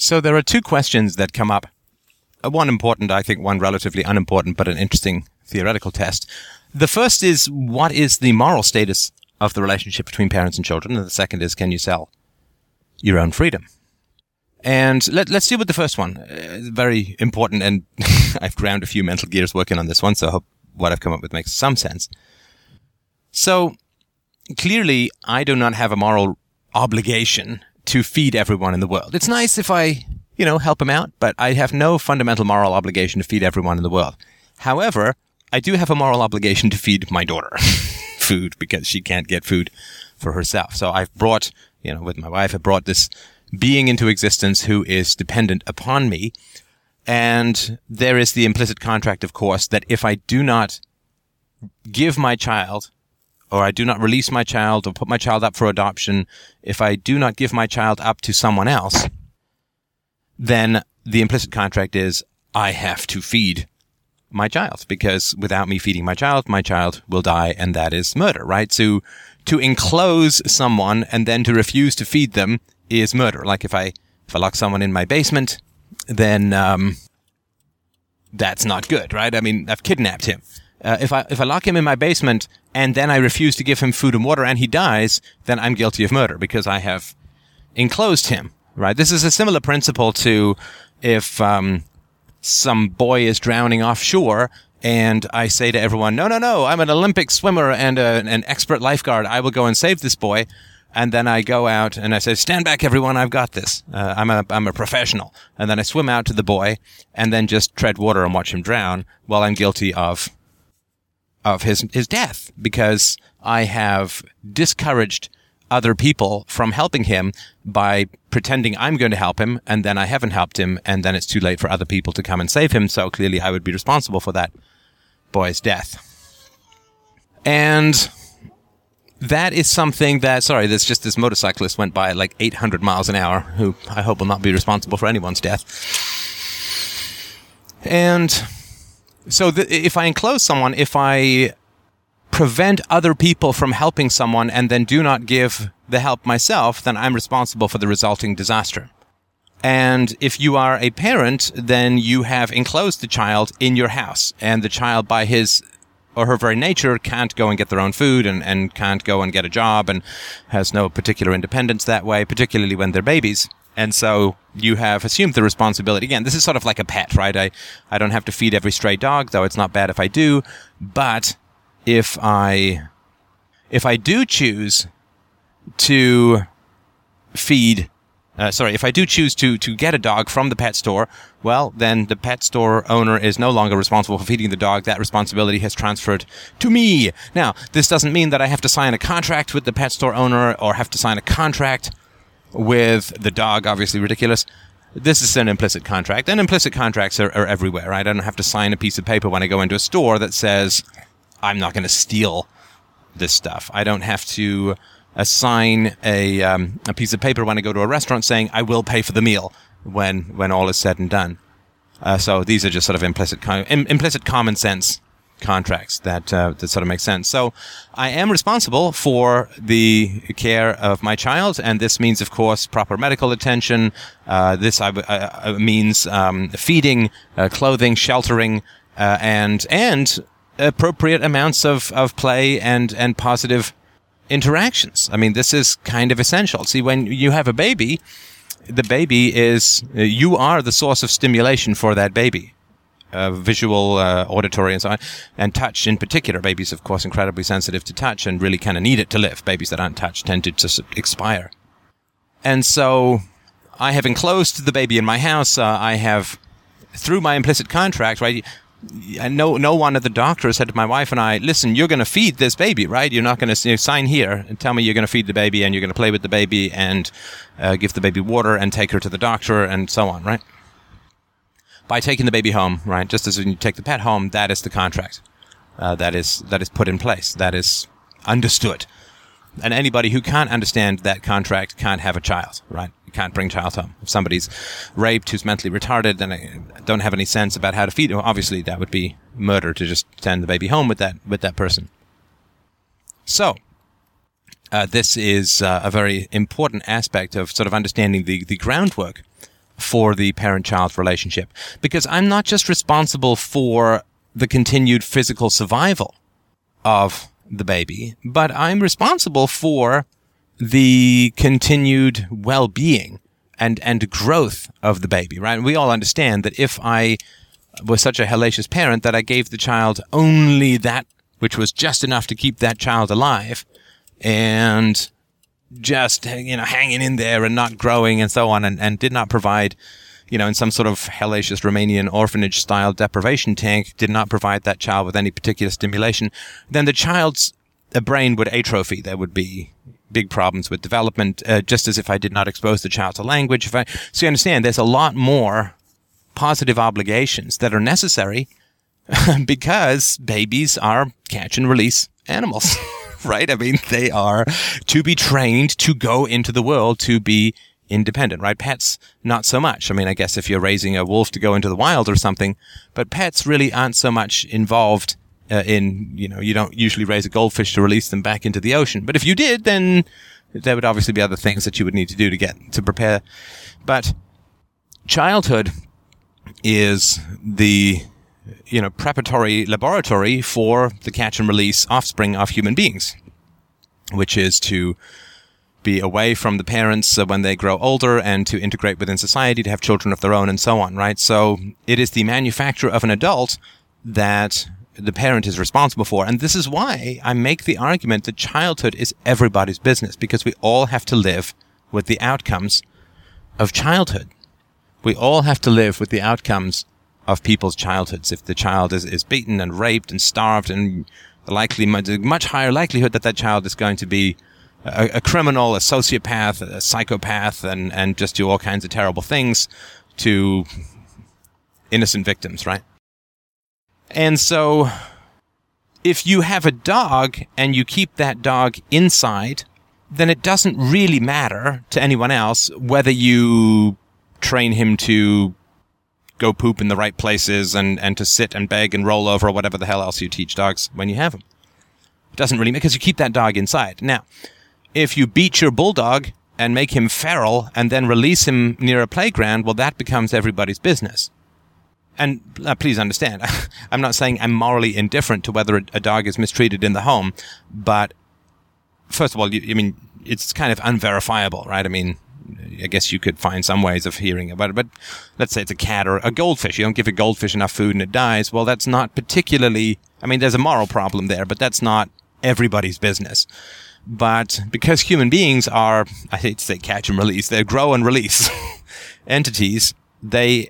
So there are two questions that come up. One important, I think, one relatively unimportant, but an interesting theoretical test. The first is, what is the moral status of the relationship between parents and children? And the second is, can you sell your own freedom? And let's deal with the first one. Very important, and I've ground a few mental gears working on this one, so I hope what I've come up with makes some sense. So clearly, I do not have a moral obligation to feed everyone in the world. It's nice if I, help them out, but I have no fundamental moral obligation to feed everyone in the world. However, I do have a moral obligation to feed my daughter food because she can't get food for herself. So I've brought, with my wife, I brought this being into existence who is dependent upon me. And there is the implicit contract, of course, that if I do not give my child, or I do not release my child or put my child up for adoption, if I do not give my child up to someone else, then the implicit contract is I have to feed my child, because without me feeding my child will die, and that is murder, right? So to enclose someone and then to refuse to feed them is murder. Like if I lock someone in my basement, then that's not good, right? I mean, I've kidnapped him. If I lock him in my basement and then I refuse to give him food and water and he dies, then I'm guilty of murder because I have enclosed him, right? This is a similar principle to if some boy is drowning offshore and I say to everyone, no, I'm an Olympic swimmer and an expert lifeguard. I will go and save this boy. And then I go out and I say, stand back, everyone, I've got this. I'm a professional. And then I swim out to the boy and then just tread water and watch him drown. Well, I'm guilty of his death because I have discouraged other people from helping him by pretending I'm going to help him, and then I haven't helped him, and then it's too late for other people to come and save him, so clearly I would be responsible for that boy's death. And that is something that, there's just this motorcyclist went by at like 800 miles an hour, who I hope will not be responsible for anyone's death. And so if I enclose someone, if I prevent other people from helping someone and then do not give the help myself, then I'm responsible for the resulting disaster. And if you are a parent, then you have enclosed the child in your house, and the child by his or her very nature can't go and get their own food and can't go and get a job and has no particular independence that way, particularly when they're babies. And so you have assumed the responsibility. Again, this is sort of like a pet, right? I don't have to feed every stray dog, though it's not bad if I do. But if I do choose to if I do choose to get a dog from the pet store, well, then the pet store owner is no longer responsible for feeding the dog. That responsibility has transferred to me. Now, this doesn't mean that I have to sign a contract with the pet store owner or have to sign a contract with the dog, obviously ridiculous. This is an implicit contract, and implicit contracts are everywhere, right? I don't have to sign a piece of paper when I go into a store that says, I'm not going to steal this stuff. I don't have to assign a piece of paper when I go to a restaurant saying, I will pay for the meal when all is said and done. So these are just sort of implicit common sense contracts that sort of make sense. So I am responsible for the care of my child, and this means, of course, proper medical attention. This means feeding, clothing, sheltering, and appropriate amounts of play and positive interactions. I mean, this is kind of essential. See, when you have a baby, the baby is you are the source of stimulation for that baby. Visual, auditory, and so on, and touch in particular. Babies, of course, incredibly sensitive to touch and really kind of need it to live. Babies that aren't touched tend to just expire. And so I have enclosed the baby in my house. I have, through my implicit contract, right, no one at the doctor said to my wife and I, listen, you're going to feed this baby, right? You're not going to sign here and tell me you're going to feed the baby and you're going to play with the baby and give the baby water and take her to the doctor and so on, right? By taking the baby home, right, just as when you take the pet home, that is the contract. That is put in place. That is understood. And anybody who can't understand that contract can't have a child, right? You can't bring child home. If somebody's raped, who's mentally retarded, and I don't have any sense about how to feed him, obviously that would be murder to just send the baby home with that person. So this is a very important aspect of sort of understanding the groundwork for the parent-child relationship, because I'm not just responsible for the continued physical survival of the baby, but I'm responsible for the continued well-being and growth of the baby, right? And we all understand that if I was such a hellacious parent that I gave the child only that which was just enough to keep that child alive and just, hanging in there and not growing and so on, and did not provide, in some sort of hellacious Romanian orphanage-style deprivation tank, did not provide that child with any particular stimulation, then the child's brain would atrophy. There would be big problems with development, just as if I did not expose the child to language. So you understand, there's a lot more positive obligations that are necessary because babies are catch-and-release animals, right? I mean, they are to be trained to go into the world, to be independent, right? Pets, not so much. I mean, I guess if you're raising a wolf to go into the wild or something, but pets really aren't so much involved you don't usually raise a goldfish to release them back into the ocean. But if you did, then there would obviously be other things that you would need to do to prepare. But childhood is the, preparatory laboratory for the catch and release offspring of human beings, which is to be away from the parents when they grow older and to integrate within society, to have children of their own and so on, right? So it is the manufacture of an adult that the parent is responsible for. And this is why I make the argument that childhood is everybody's business, because we all have to live with the outcomes of childhood. We all have to live with the outcomes of people's childhoods. If the child is beaten and raped and starved, and the much higher likelihood that child is going to be a criminal, a sociopath, a psychopath, and just do all kinds of terrible things to innocent victims, right? And so if you have a dog and you keep that dog inside, then it doesn't really matter to anyone else whether you train him to go poop in the right places and to sit and beg and roll over or whatever the hell else you teach dogs when you have them. It doesn't really matter because you keep that dog inside. Now, if you beat your bulldog and make him feral and then release him near a playground, well, that becomes everybody's business. And please understand, I'm not saying I'm morally indifferent to whether a dog is mistreated in the home, but first of all, it's kind of unverifiable, right? I mean, I guess you could find some ways of hearing about it, but let's say it's a cat or a goldfish. You don't give a goldfish enough food and it dies. Well, that's not particularly, there's a moral problem there, but that's not everybody's business. But because human beings are, I hate to say catch and release, they're grow and release entities, they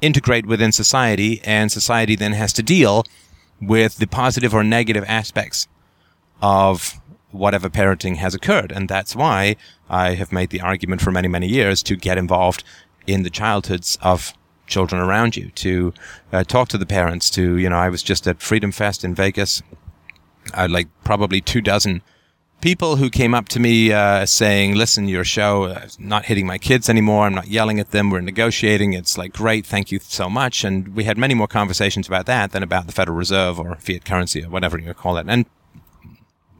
integrate within society, and society then has to deal with the positive or negative aspects of whatever parenting has occurred. And that's why I have made the argument for many, many years to get involved in the childhoods of children around you, to talk to the parents, I was just at Freedom Fest in Vegas. I had probably 24 people who came up to me saying, listen, your show is not hitting my kids anymore. I'm not yelling at them. We're negotiating. It's great. Thank you so much. And we had many more conversations about that than about the Federal Reserve or fiat currency or whatever you call it. And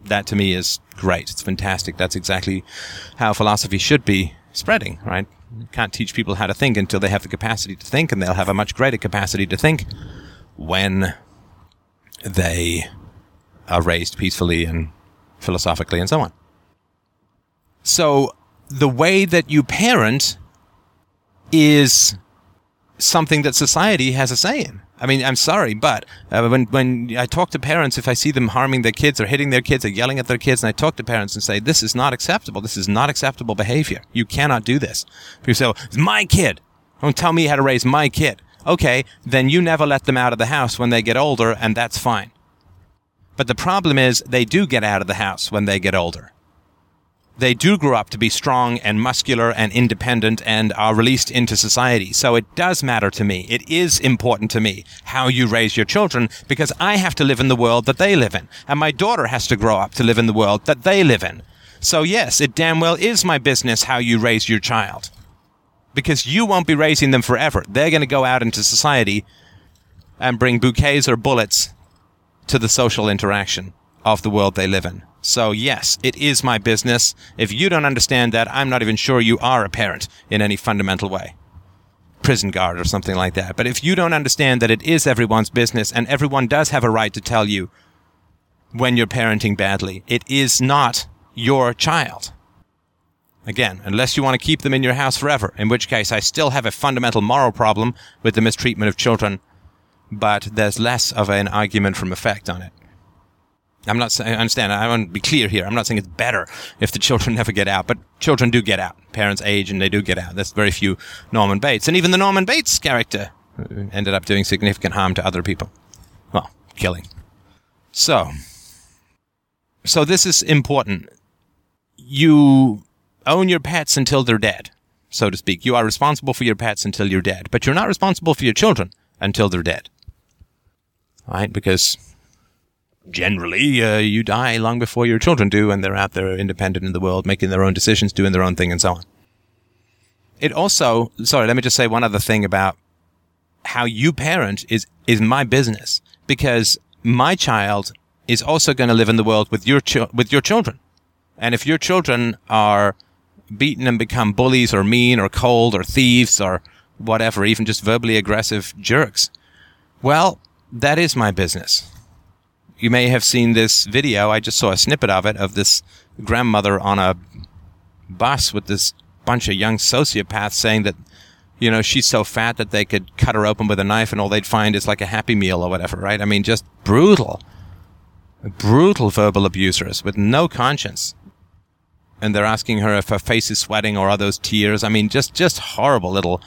that to me is great. It's fantastic. That's exactly how philosophy should be spreading, right? You can't teach people how to think until they have the capacity to think, and they'll have a much greater capacity to think when they are raised peacefully and philosophically and so on. So the way that you parent is something that society has a say in. I'm sorry, but when I talk to parents, if I see them harming their kids or hitting their kids or yelling at their kids, and I talk to parents and say, this is not acceptable. This is not acceptable behavior. You cannot do this. People say, it's my kid. Don't tell me how to raise my kid. Okay, then you never let them out of the house when they get older, and that's fine. But the problem is they do get out of the house when they get older. They do grow up to be strong and muscular and independent and are released into society. So it does matter to me. It is important to me how you raise your children, because I have to live in the world that they live in. And my daughter has to grow up to live in the world that they live in. So yes, it damn well is my business how you raise your child, because you won't be raising them forever. They're going to go out into society and bring bouquets or bullets to the social interaction of the world they live in. So yes, it is my business. If you don't understand that, I'm not even sure you are a parent in any fundamental way. prison guard or something like that. But if you don't understand that it is everyone's business and everyone does have a right to tell you when you're parenting badly, it is not your child. Again, unless you want to keep them in your house forever, in which case I still have a fundamental moral problem with the mistreatment of children, but there's less of an argument from effect on it. I'm not saying, understand, I want to be clear here. I'm not saying it's better if the children never get out, but children do get out. Parents age and they do get out. That's very few Norman Bates. And even the Norman Bates character ended up doing significant harm to other people. Well, killing. So this is important. You own your pets until they're dead, so to speak. You are responsible for your pets until you're dead, but you're not responsible for your children until they're dead. Right? Because generally, you die long before your children do, and they're out there independent in the world, making their own decisions, doing their own thing, and so on. It also, sorry, let me just say one other thing about how you parent is my business, because my child is also going to live in the world with your children. And if your children are beaten and become bullies or mean or cold or thieves or whatever, even just verbally aggressive jerks, well, that is my business. You may have seen this video, I just saw a snippet of it, of this grandmother on a bus with this bunch of young sociopaths saying that, you know, she's so fat that they could cut her open with a knife and all they'd find is like a Happy Meal or whatever, right? I mean, just brutal verbal abusers with no conscience. And they're asking her if her face is sweating or are those tears. I mean, just horrible little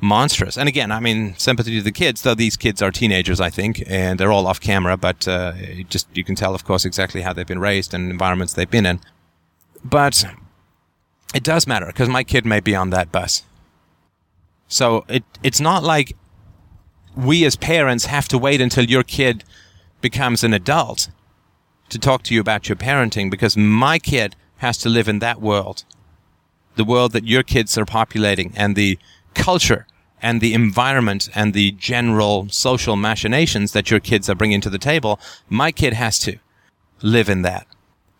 monstrous. And again, I mean, sympathy to the kids, though these kids are teenagers, I think, and they're all off camera, but just you can tell, of course, exactly how they've been raised and environments they've been in. But it does matter, because my kid may be on that bus. So it's not like we as parents have to wait until your kid becomes an adult to talk to you about your parenting, because my kid has to live in that world, the world that your kids are populating, and the culture and the environment and the general social machinations that your kids are bringing to the table. My kid has to live in that.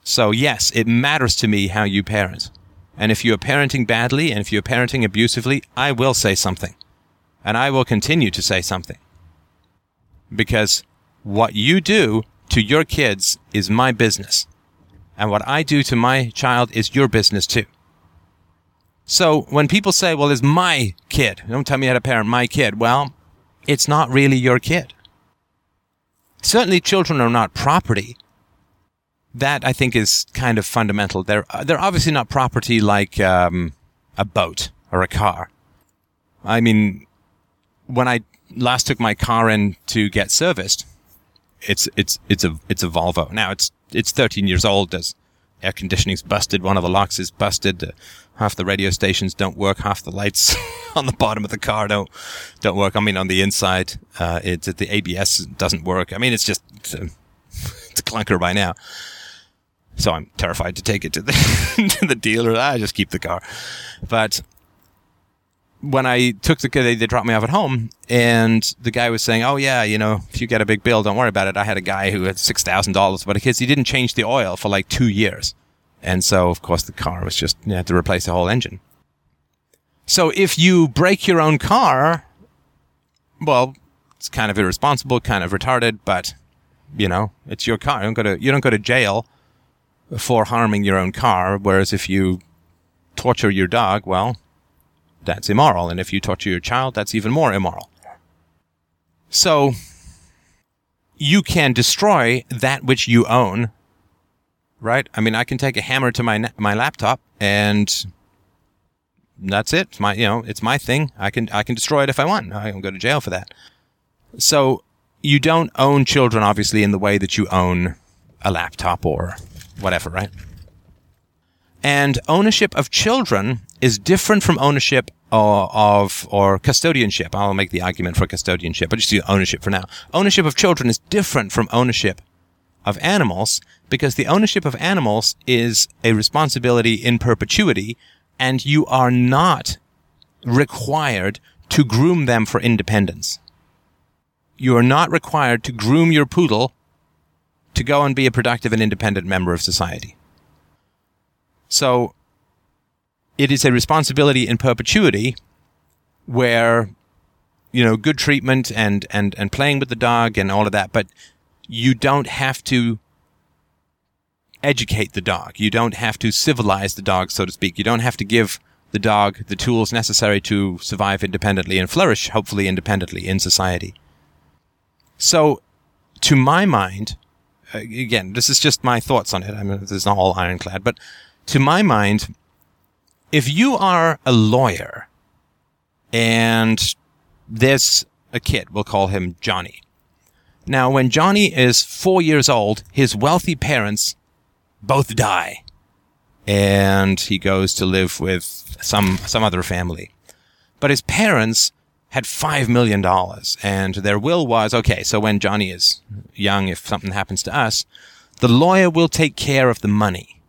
So yes, it matters to me how you parent. And if you're parenting badly and if you're parenting abusively, I will say something. And I will continue to say something. Because what you do to your kids is my business. And what I do to my child is your business too. So when people say, well, it's my kid, don't tell me how to parent my kid. Well, it's not really your kid. Certainly children are not property. That I think is kind of fundamental. They're obviously not property like a boat or a car. I mean, when I last took my car in to get serviced, it's a Volvo. Now it's 13 years old. There's air conditioning's busted. One of the locks is busted. Half the radio stations don't work. Half the lights on the bottom of the car don't work. I mean, on the inside, the ABS doesn't work. I mean, it's a clunker by now. So I'm terrified to take it to the to the dealer. I just keep the car. But when I took the car, they dropped me off at home, and the guy was saying, oh, yeah, you know, if you get a big bill, don't worry about it. I had a guy who had $6,000 for the kids. He didn't change the oil for like 2 years. And so, of course, the car was just, you had to replace the whole engine. So if you break your own car, well, it's kind of irresponsible, kind of retarded, but, you know, it's your car. You don't go to jail for harming your own car, whereas if you torture your dog, well, that's immoral. And if you torture your child, that's even more immoral. So you can destroy that which you own, right? I mean, I can take a hammer to my laptop and that's it. It's it's my thing. I can destroy it if I want. I don't go to jail for that. So you don't own children, obviously, in the way that you own a laptop or whatever, right? And ownership of children is different from ownership or custodianship. I'll make the argument for custodianship, but just do ownership for now. Ownership of children is different from ownership of animals, because the ownership of animals is a responsibility in perpetuity, and you are not required to groom them for independence. You are not required to groom your poodle to go and be a productive and independent member of society. So it is a responsibility in perpetuity where you know, good treatment and playing with the dog and all of that, but you don't have to educate the dog. You don't have to civilize the dog, so to speak. You don't have to give the dog the tools necessary to survive independently and flourish, hopefully independently, in society. So, to my mind, again, this is just my thoughts on it. I mean, this is not all ironclad, but to my mind, if you are a lawyer and there's a kid, we'll call him Johnny. Now, when Johnny is 4 years old, his wealthy parents both die, and he goes to live with some other family. But his parents had $5 million, and their will was, okay, so when Johnny is young, if something happens to us, the lawyer will take care of the money.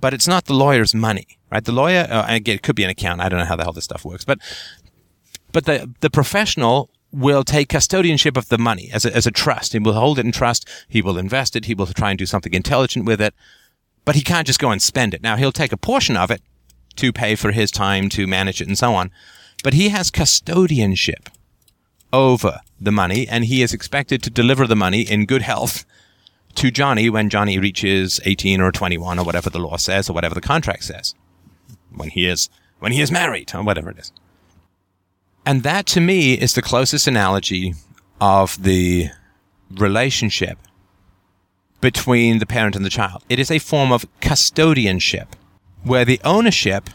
But it's not the lawyer's money, right? The lawyer, again, it could be an accountant. I don't know how the hell this stuff works, but the professional will take custodianship of the money as a trust. He will hold it in trust. He will invest it. He will try and do something intelligent with it, but he can't just go and spend it. Now, he'll take a portion of it to pay for his time to manage it and so on, but he has custodianship over the money, and he is expected to deliver the money in good health to Johnny when Johnny reaches 18 or 21 or whatever the law says or whatever the contract says, when he is married or whatever it is. And that, to me, is the closest analogy of the relationship between the parent and the child. It is a form of custodianship where the ownership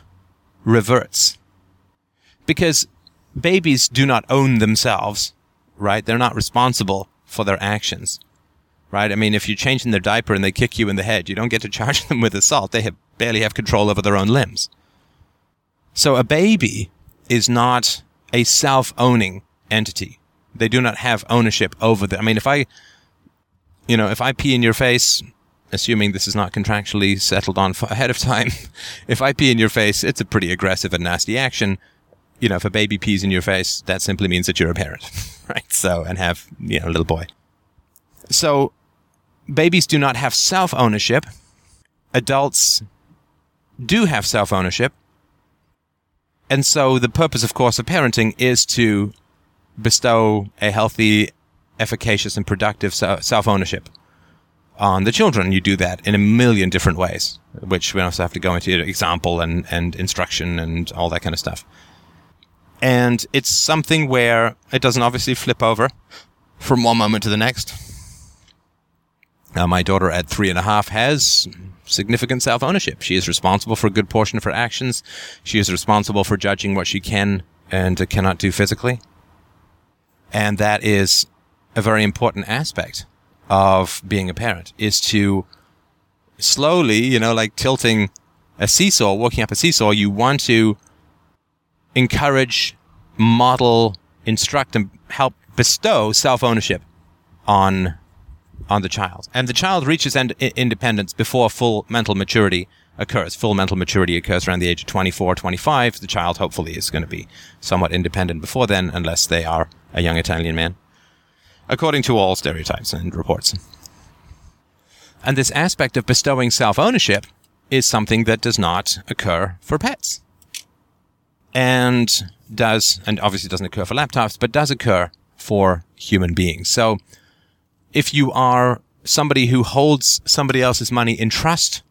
reverts. Because babies do not own themselves, right? They're not responsible for their actions, right? I mean, if you're changing their diaper and they kick you in the head, you don't get to charge them with assault. They barely have control over their own limbs. So a baby is not a self-owning entity. They do not have ownership over them. I mean, if I pee in your face, assuming this is not contractually settled on ahead of time, if I pee in your face, it's a pretty aggressive and nasty action. You know, if a baby pees in your face, that simply means that you're a parent, right? So, and have, you know, a little boy. So, babies do not have self-ownership. Adults do have self-ownership. And so the purpose, of course, of parenting is to bestow a healthy, efficacious, and productive self-ownership on the children. You do that in a million different ways, which we also have to go into example and instruction and all that kind of stuff. And it's something where it doesn't obviously flip over from one moment to the next. Now, my daughter at 3.5 has significant self-ownership. She is responsible for a good portion of her actions. She is responsible for judging what she can and cannot do physically. And that is a very important aspect of being a parent, is to slowly, you know, like tilting a seesaw, walking up a seesaw, you want to encourage, model, instruct, and help bestow self-ownership on the child. And the child reaches independence before full mental maturity occurs. Full mental maturity occurs around the age of 24, 25. The child, hopefully, is going to be somewhat independent before then, unless they are a young Italian man, according to all stereotypes and reports. And this aspect of bestowing self-ownership is something that does not occur for pets. And obviously doesn't occur for laptops, but does occur for human beings. So, if you are somebody who holds somebody else's money in trust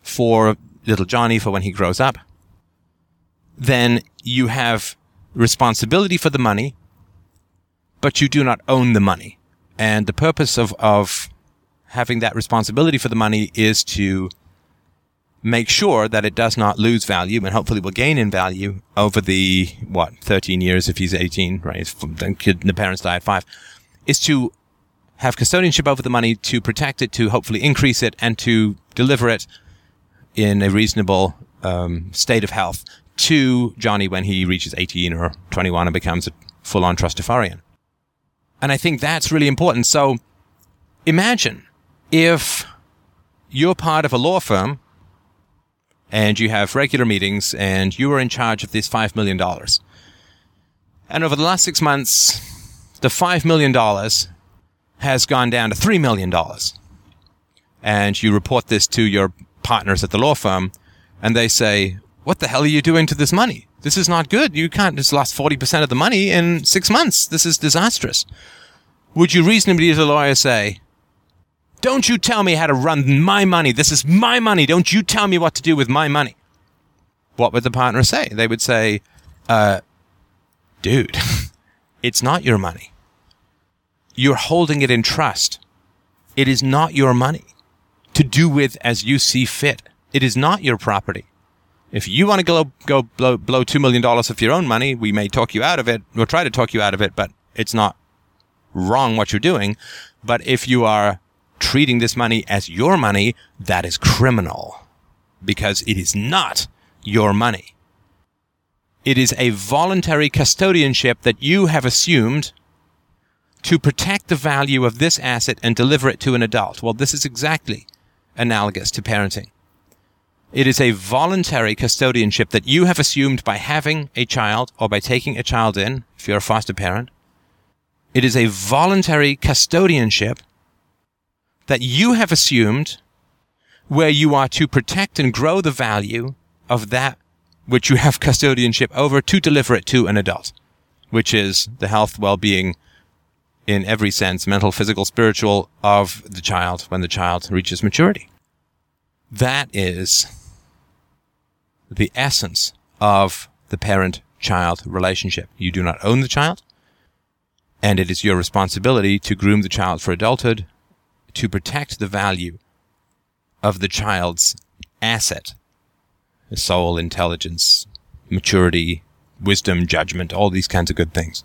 for little Johnny, for when he grows up, then you have responsibility for the money, but you do not own the money. And the purpose of having that responsibility for the money is to make sure that it does not lose value and hopefully will gain in value over the, 13 years if he's 18, right? The parents die at 5, is to have custodianship over the money, to protect it, to hopefully increase it, and to deliver it in a reasonable state of health to Johnny when he reaches 18 or 21 and becomes a full-on trustafarian. And I think that's really important. So imagine if you're part of a law firm and you have regular meetings and you are in charge of this $5 million. And over the last 6 months, the $5 million has gone down to $3 million. And you report this to your partners at the law firm, and they say, what the hell are you doing to this money? This is not good. You can't just lost 40% of the money in 6 months. This is disastrous. Would you reasonably, as a lawyer, say, don't you tell me how to run my money. This is my money. Don't you tell me what to do with my money. What would the partner say? They would say, dude, it's not your money. You're holding it in trust. It is not your money to do with as you see fit. It is not your property. If you want to blow $2 million of your own money, we may talk you out of it. We'll try to talk you out of it, but it's not wrong what you're doing. But if you are treating this money as your money, that is criminal because it is not your money. It is a voluntary custodianship that you have assumed to protect the value of this asset and deliver it to an adult. Well, this is exactly analogous to parenting. It is a voluntary custodianship that you have assumed by having a child or by taking a child in, if you're a foster parent. It is a voluntary custodianship that you have assumed where you are to protect and grow the value of that which you have custodianship over to deliver it to an adult, which is the health, well-being, in every sense, mental, physical, spiritual, of the child when the child reaches maturity. That is the essence of the parent-child relationship. You do not own the child, and it is your responsibility to groom the child for adulthood, to protect the value of the child's asset, his soul, intelligence, maturity, wisdom, judgment, all these kinds of good things.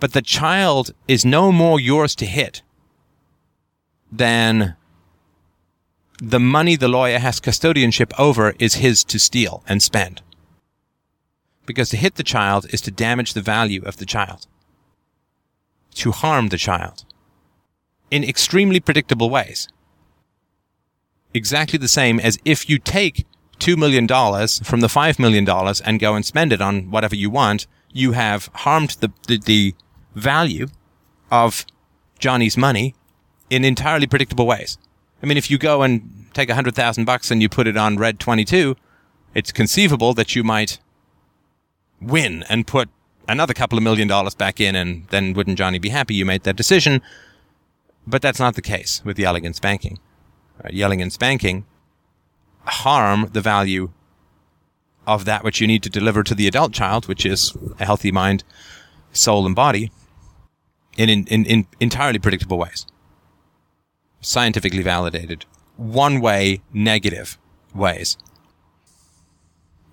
But the child is no more yours to hit than the money the lawyer has custodianship over is his to steal and spend. Because to hit the child is to damage the value of the child, to harm the child in extremely predictable ways. Exactly the same as if you take $2 million from the $5 million and go and spend it on whatever you want, you have harmed the value of Johnny's money in entirely predictable ways. I mean, if you go and take $100,000 and you put it on red 22, it's conceivable that you might win and put another couple of $1 million back in, and then wouldn't Johnny be happy you made that decision? But that's not the case with yelling and spanking. Right? Yelling and spanking harm the value of that which you need to deliver to the adult child, which is a healthy mind, soul, and body, in entirely predictable ways. Scientifically validated, one-way, negative ways.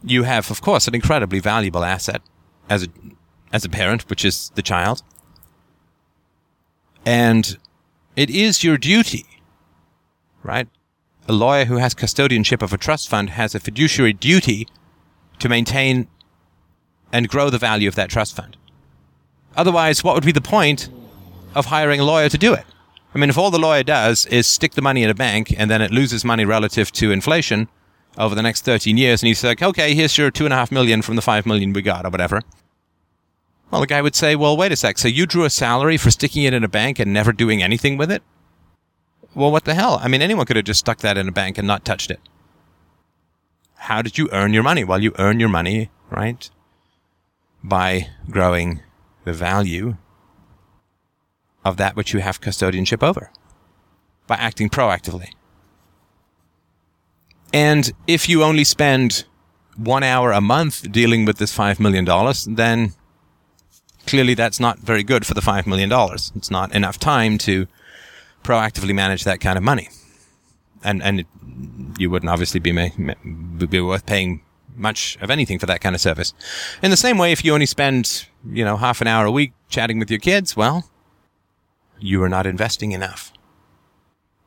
You have, of course, an incredibly valuable asset as a parent, which is the child. And it is your duty, right? A lawyer who has custodianship of a trust fund has a fiduciary duty to maintain and grow the value of that trust fund. Otherwise, what would be the point of hiring a lawyer to do it? I mean, if all the lawyer does is stick the money in a bank and then it loses money relative to inflation over the next 13 years, and he's like, okay, here's your $2.5 million from the $5 million we got or whatever. Well, the guy would say, well, wait a sec. So you drew a salary for sticking it in a bank and never doing anything with it? Well, what the hell? I mean, anyone could have just stuck that in a bank and not touched it. How did you earn your money? Well, you earn your money, right, by growing the value of that which you have custodianship over, by acting proactively. And if you only spend 1 hour a month dealing with this $5 million, then clearly that's not very good for the $5 million. It's not enough time to proactively manage that kind of money. And you wouldn't obviously be worth paying much of anything for that kind of service. In the same way, if you only spend, half an hour a week chatting with your kids, well, you are not investing enough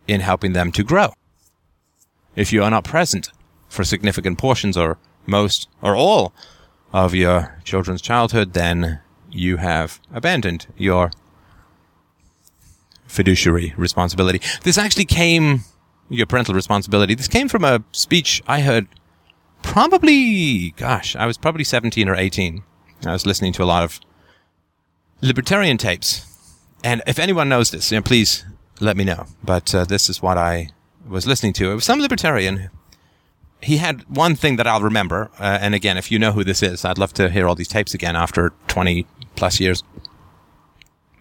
in helping them to grow. If you are not present for significant portions or most or all of your children's childhood, then you have abandoned your fiduciary responsibility. Your parental responsibility. This came from a speech I heard I was probably 17 or 18. I was listening to a lot of libertarian tapes. And if anyone knows this, please let me know. But this is what I was listening to. It was some libertarian He had one thing that I'll remember, and again, if you know who this is, I'd love to hear all these tapes again after 20-plus years.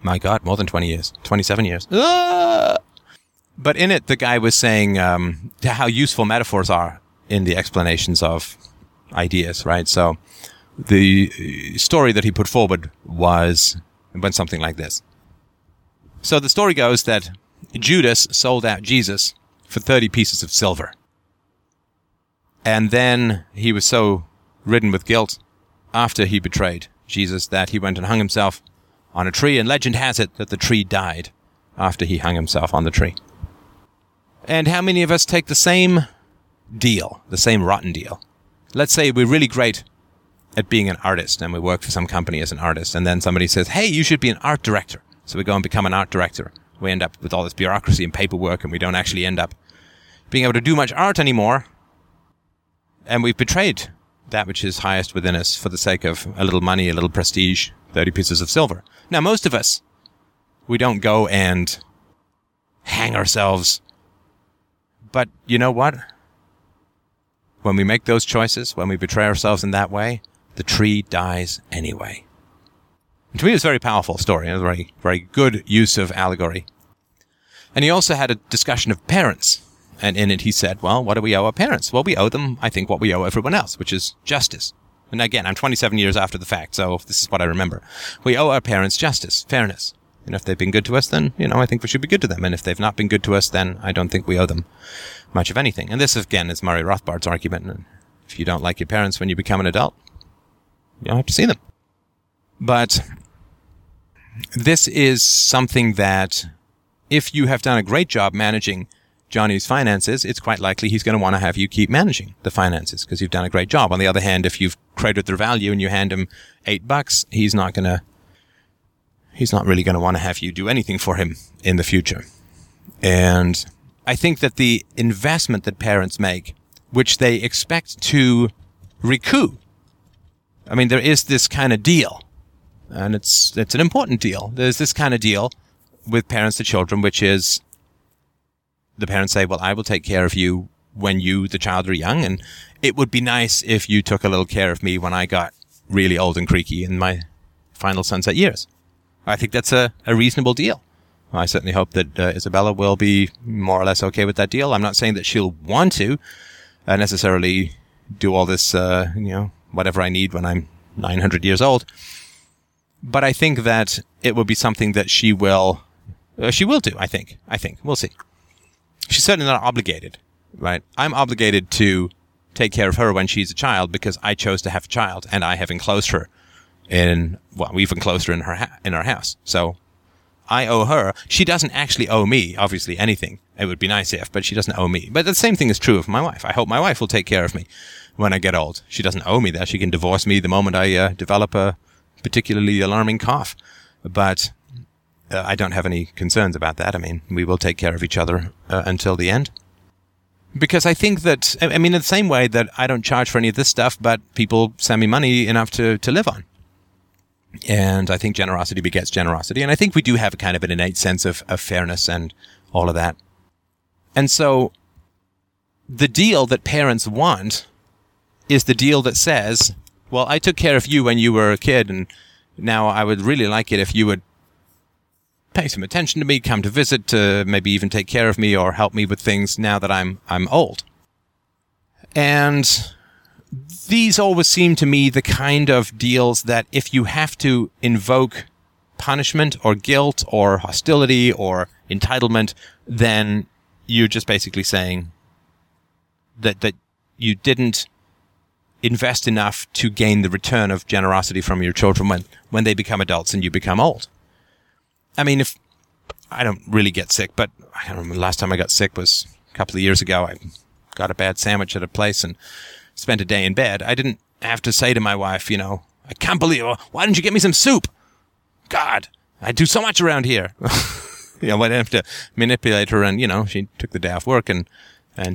My God, more than 20 years. 27 years. Ah! But in it, the guy was saying how useful metaphors are in the explanations of ideas, right? So the story that he put forward went something like this. So the story goes that Judas sold out Jesus for 30 pieces of silver. And then he was so ridden with guilt after he betrayed Jesus that he went and hung himself on a tree. And legend has it that the tree died after he hung himself on the tree. And how many of us take the same deal, the same rotten deal? Let's say we're really great at being an artist and we work for some company as an artist. And then somebody says, hey, you should be an art director. So we go and become an art director. We end up with all this bureaucracy and paperwork and we don't actually end up being able to do much art anymore. And we've betrayed that which is highest within us for the sake of a little money, a little prestige, 30 pieces of silver. Now, most of us, we don't go and hang ourselves. But you know what? When we make those choices, when we betray ourselves in that way, the tree dies anyway. And to me, it's a very powerful story. It was a very, very good use of allegory. And he also had a discussion of parents. And in it, he said, well, what do we owe our parents? Well, we owe them, I think, what we owe everyone else, which is justice. And again, I'm 27 years after the fact, so this is what I remember. We owe our parents justice, fairness. And if they've been good to us, then, I think we should be good to them. And if they've not been good to us, then I don't think we owe them much of anything. And this, again, is Murray Rothbard's argument. If you don't like your parents when you become an adult, you don't have to see them. But this is something that, if you have done a great job managing Johnny's finances, it's quite likely he's going to want to have you keep managing the finances because you've done a great job. On the other hand, if you've cratered their value and you hand him $8, he's not really going to want to have you do anything for him in the future. And I think that the investment that parents make, which they expect to recoup, I mean, there is this kind of deal, and it's an important deal. There's this kind of deal with parents to children, which is, the parents say, well, I will take care of you when you, the child, are young, and it would be nice if you took a little care of me when I got really old and creaky in my final sunset years. I think that's a reasonable deal. I certainly hope that Isabella will be more or less okay with that deal. I'm not saying that she'll want to necessarily do all this, whatever I need when I'm 900 years old. But I think that it will be something that she will do, I think. We'll see. She's certainly not obligated, right? I'm obligated to take care of her when she's a child because I chose to have a child and I have enclosed her we've enclosed her in our house. So I owe her. She doesn't actually owe me, obviously, anything. It would be nice if, but she doesn't owe me. But the same thing is true of my wife. I hope my wife will take care of me when I get old. She doesn't owe me that. She can divorce me the moment I develop a particularly alarming cough. But I don't have any concerns about that. I mean, we will take care of each other until the end. Because I think that, I mean, in the same way that I don't charge for any of this stuff, but people send me money enough to live on. And I think generosity begets generosity. And I think we do have a kind of an innate sense of fairness and all of that. And so the deal that parents want is the deal that says, well, I took care of you when you were a kid, and now I would really like it if you would pay some attention to me, come to visit, to maybe even take care of me or help me with things now that I'm old. And these always seem to me the kind of deals that if you have to invoke punishment or guilt or hostility or entitlement, then you're just basically saying that you didn't invest enough to gain the return of generosity from your children when they become adults and you become old. I mean, if I don't really get sick, but I don't remember the last time I got sick was a couple of years ago. I got a bad sandwich at a place and spent a day in bed. I didn't have to say to my wife, I can't believe it. Why didn't you get me some soup? God, I do so much around here. I didn't have to manipulate her, and, she took the day off work and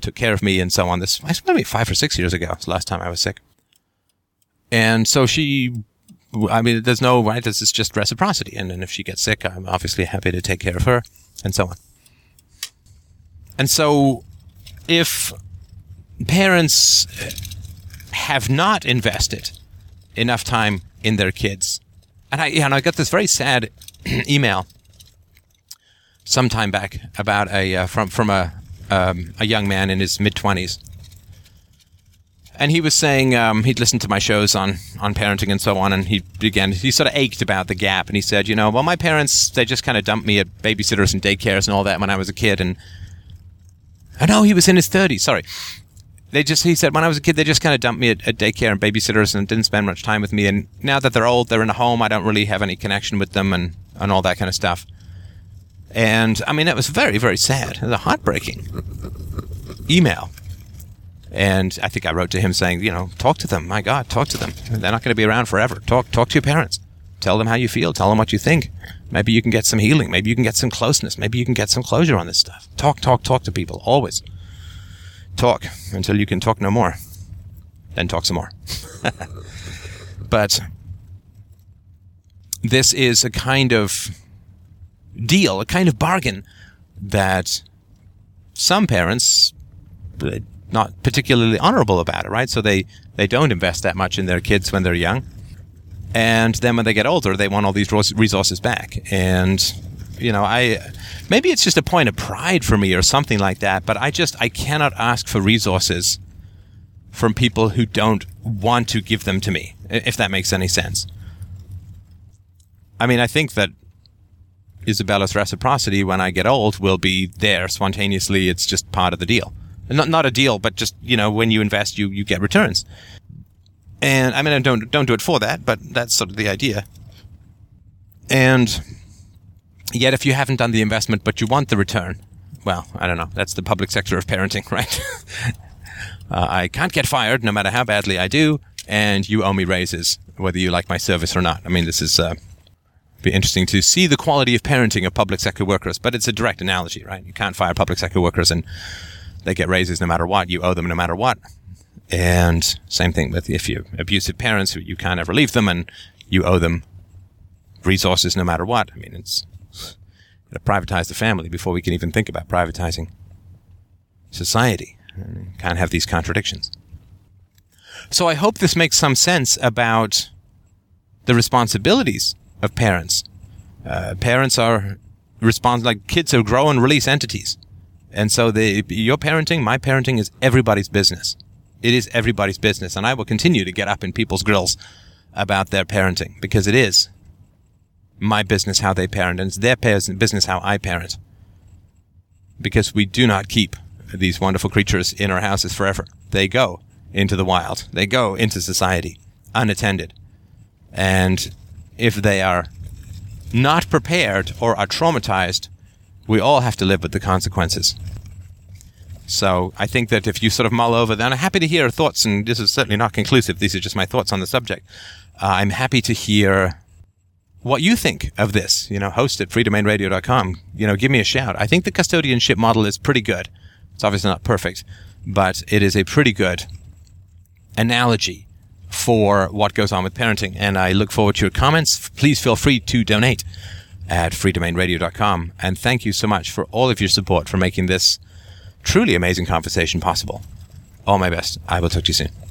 took care of me and so on. This was maybe 5 or 6 years ago. It's the last time I was sick. And so there's no right. This is just reciprocity. And then if she gets sick, I'm obviously happy to take care of her and so on. And so if parents have not invested enough time in their kids. And I got this very sad email some time back about a young man in his mid-20s. And he was saying he'd listened to my shows on parenting and so on, and he sort of ached about the gap, and he said, well, my parents, they just kind of dumped me at babysitters and daycares and all that when I was a kid, and he was in his 30s, sorry. He said, when I was a kid, they just kind of dumped me at daycare and babysitters and didn't spend much time with me, and now that they're old, they're in a home, I don't really have any connection with them and all that kind of stuff. And, it was very, very sad. It was a heartbreaking email. And I think I wrote to him saying, talk to them. My God, talk to them. They're not going to be around forever. Talk to your parents. Tell them how you feel. Tell them what you think. Maybe you can get some healing. Maybe you can get some closeness. Maybe you can get some closure on this stuff. Talk to people. Always. Talk until you can talk no more. Then talk some more. But this is a kind of deal, a kind of bargain that some parents... not particularly honorable about it, right? So they don't invest that much in their kids when they're young. And then when they get older, they want all these resources back. And, maybe it's just a point of pride for me or something like that, but I cannot ask for resources from people who don't want to give them to me, if that makes any sense. I think that Isabella's reciprocity when I get old will be there spontaneously. It's just part of the deal. Not a deal, but just, when you invest, you get returns. And, I don't do it for that, but that's sort of the idea. And yet, if you haven't done the investment, but you want the return, well, I don't know. That's the public sector of parenting, right? I can't get fired, no matter how badly I do, and you owe me raises, whether you like my service or not. This is... be interesting to see the quality of parenting of public sector workers, but it's a direct analogy, right? You can't fire public sector workers and... they get raises no matter what. You owe them no matter what. And same thing with if you abusive parents, you can't ever leave them, and you owe them resources no matter what. It's to privatize the family before we can even think about privatizing society. You can't have these contradictions. So I hope this makes some sense about the responsibilities of parents. Parents are kids who grow and release entities. And so your parenting, my parenting is everybody's business. It is everybody's business. And I will continue to get up in people's grills about their parenting because it is my business how they parent and it's their business how I parent. Because we do not keep these wonderful creatures in our houses forever. They go into the wild. They go into society unattended. And if they are not prepared or are traumatized, we all have to live with the consequences. So I think that if you sort of mull over, then I'm happy to hear thoughts, and this is certainly not conclusive, these are just my thoughts on the subject. I'm happy to hear what you think of this. Host at freedomainradio.com. Give me a shout. I think the custodianship model is pretty good. It's obviously not perfect, but it is a pretty good analogy for what goes on with parenting, and I look forward to your comments. Please feel free to donate at freedomainradio.com, and thank you so much for all of your support for making this truly amazing conversation possible. All my best. I will talk to you soon.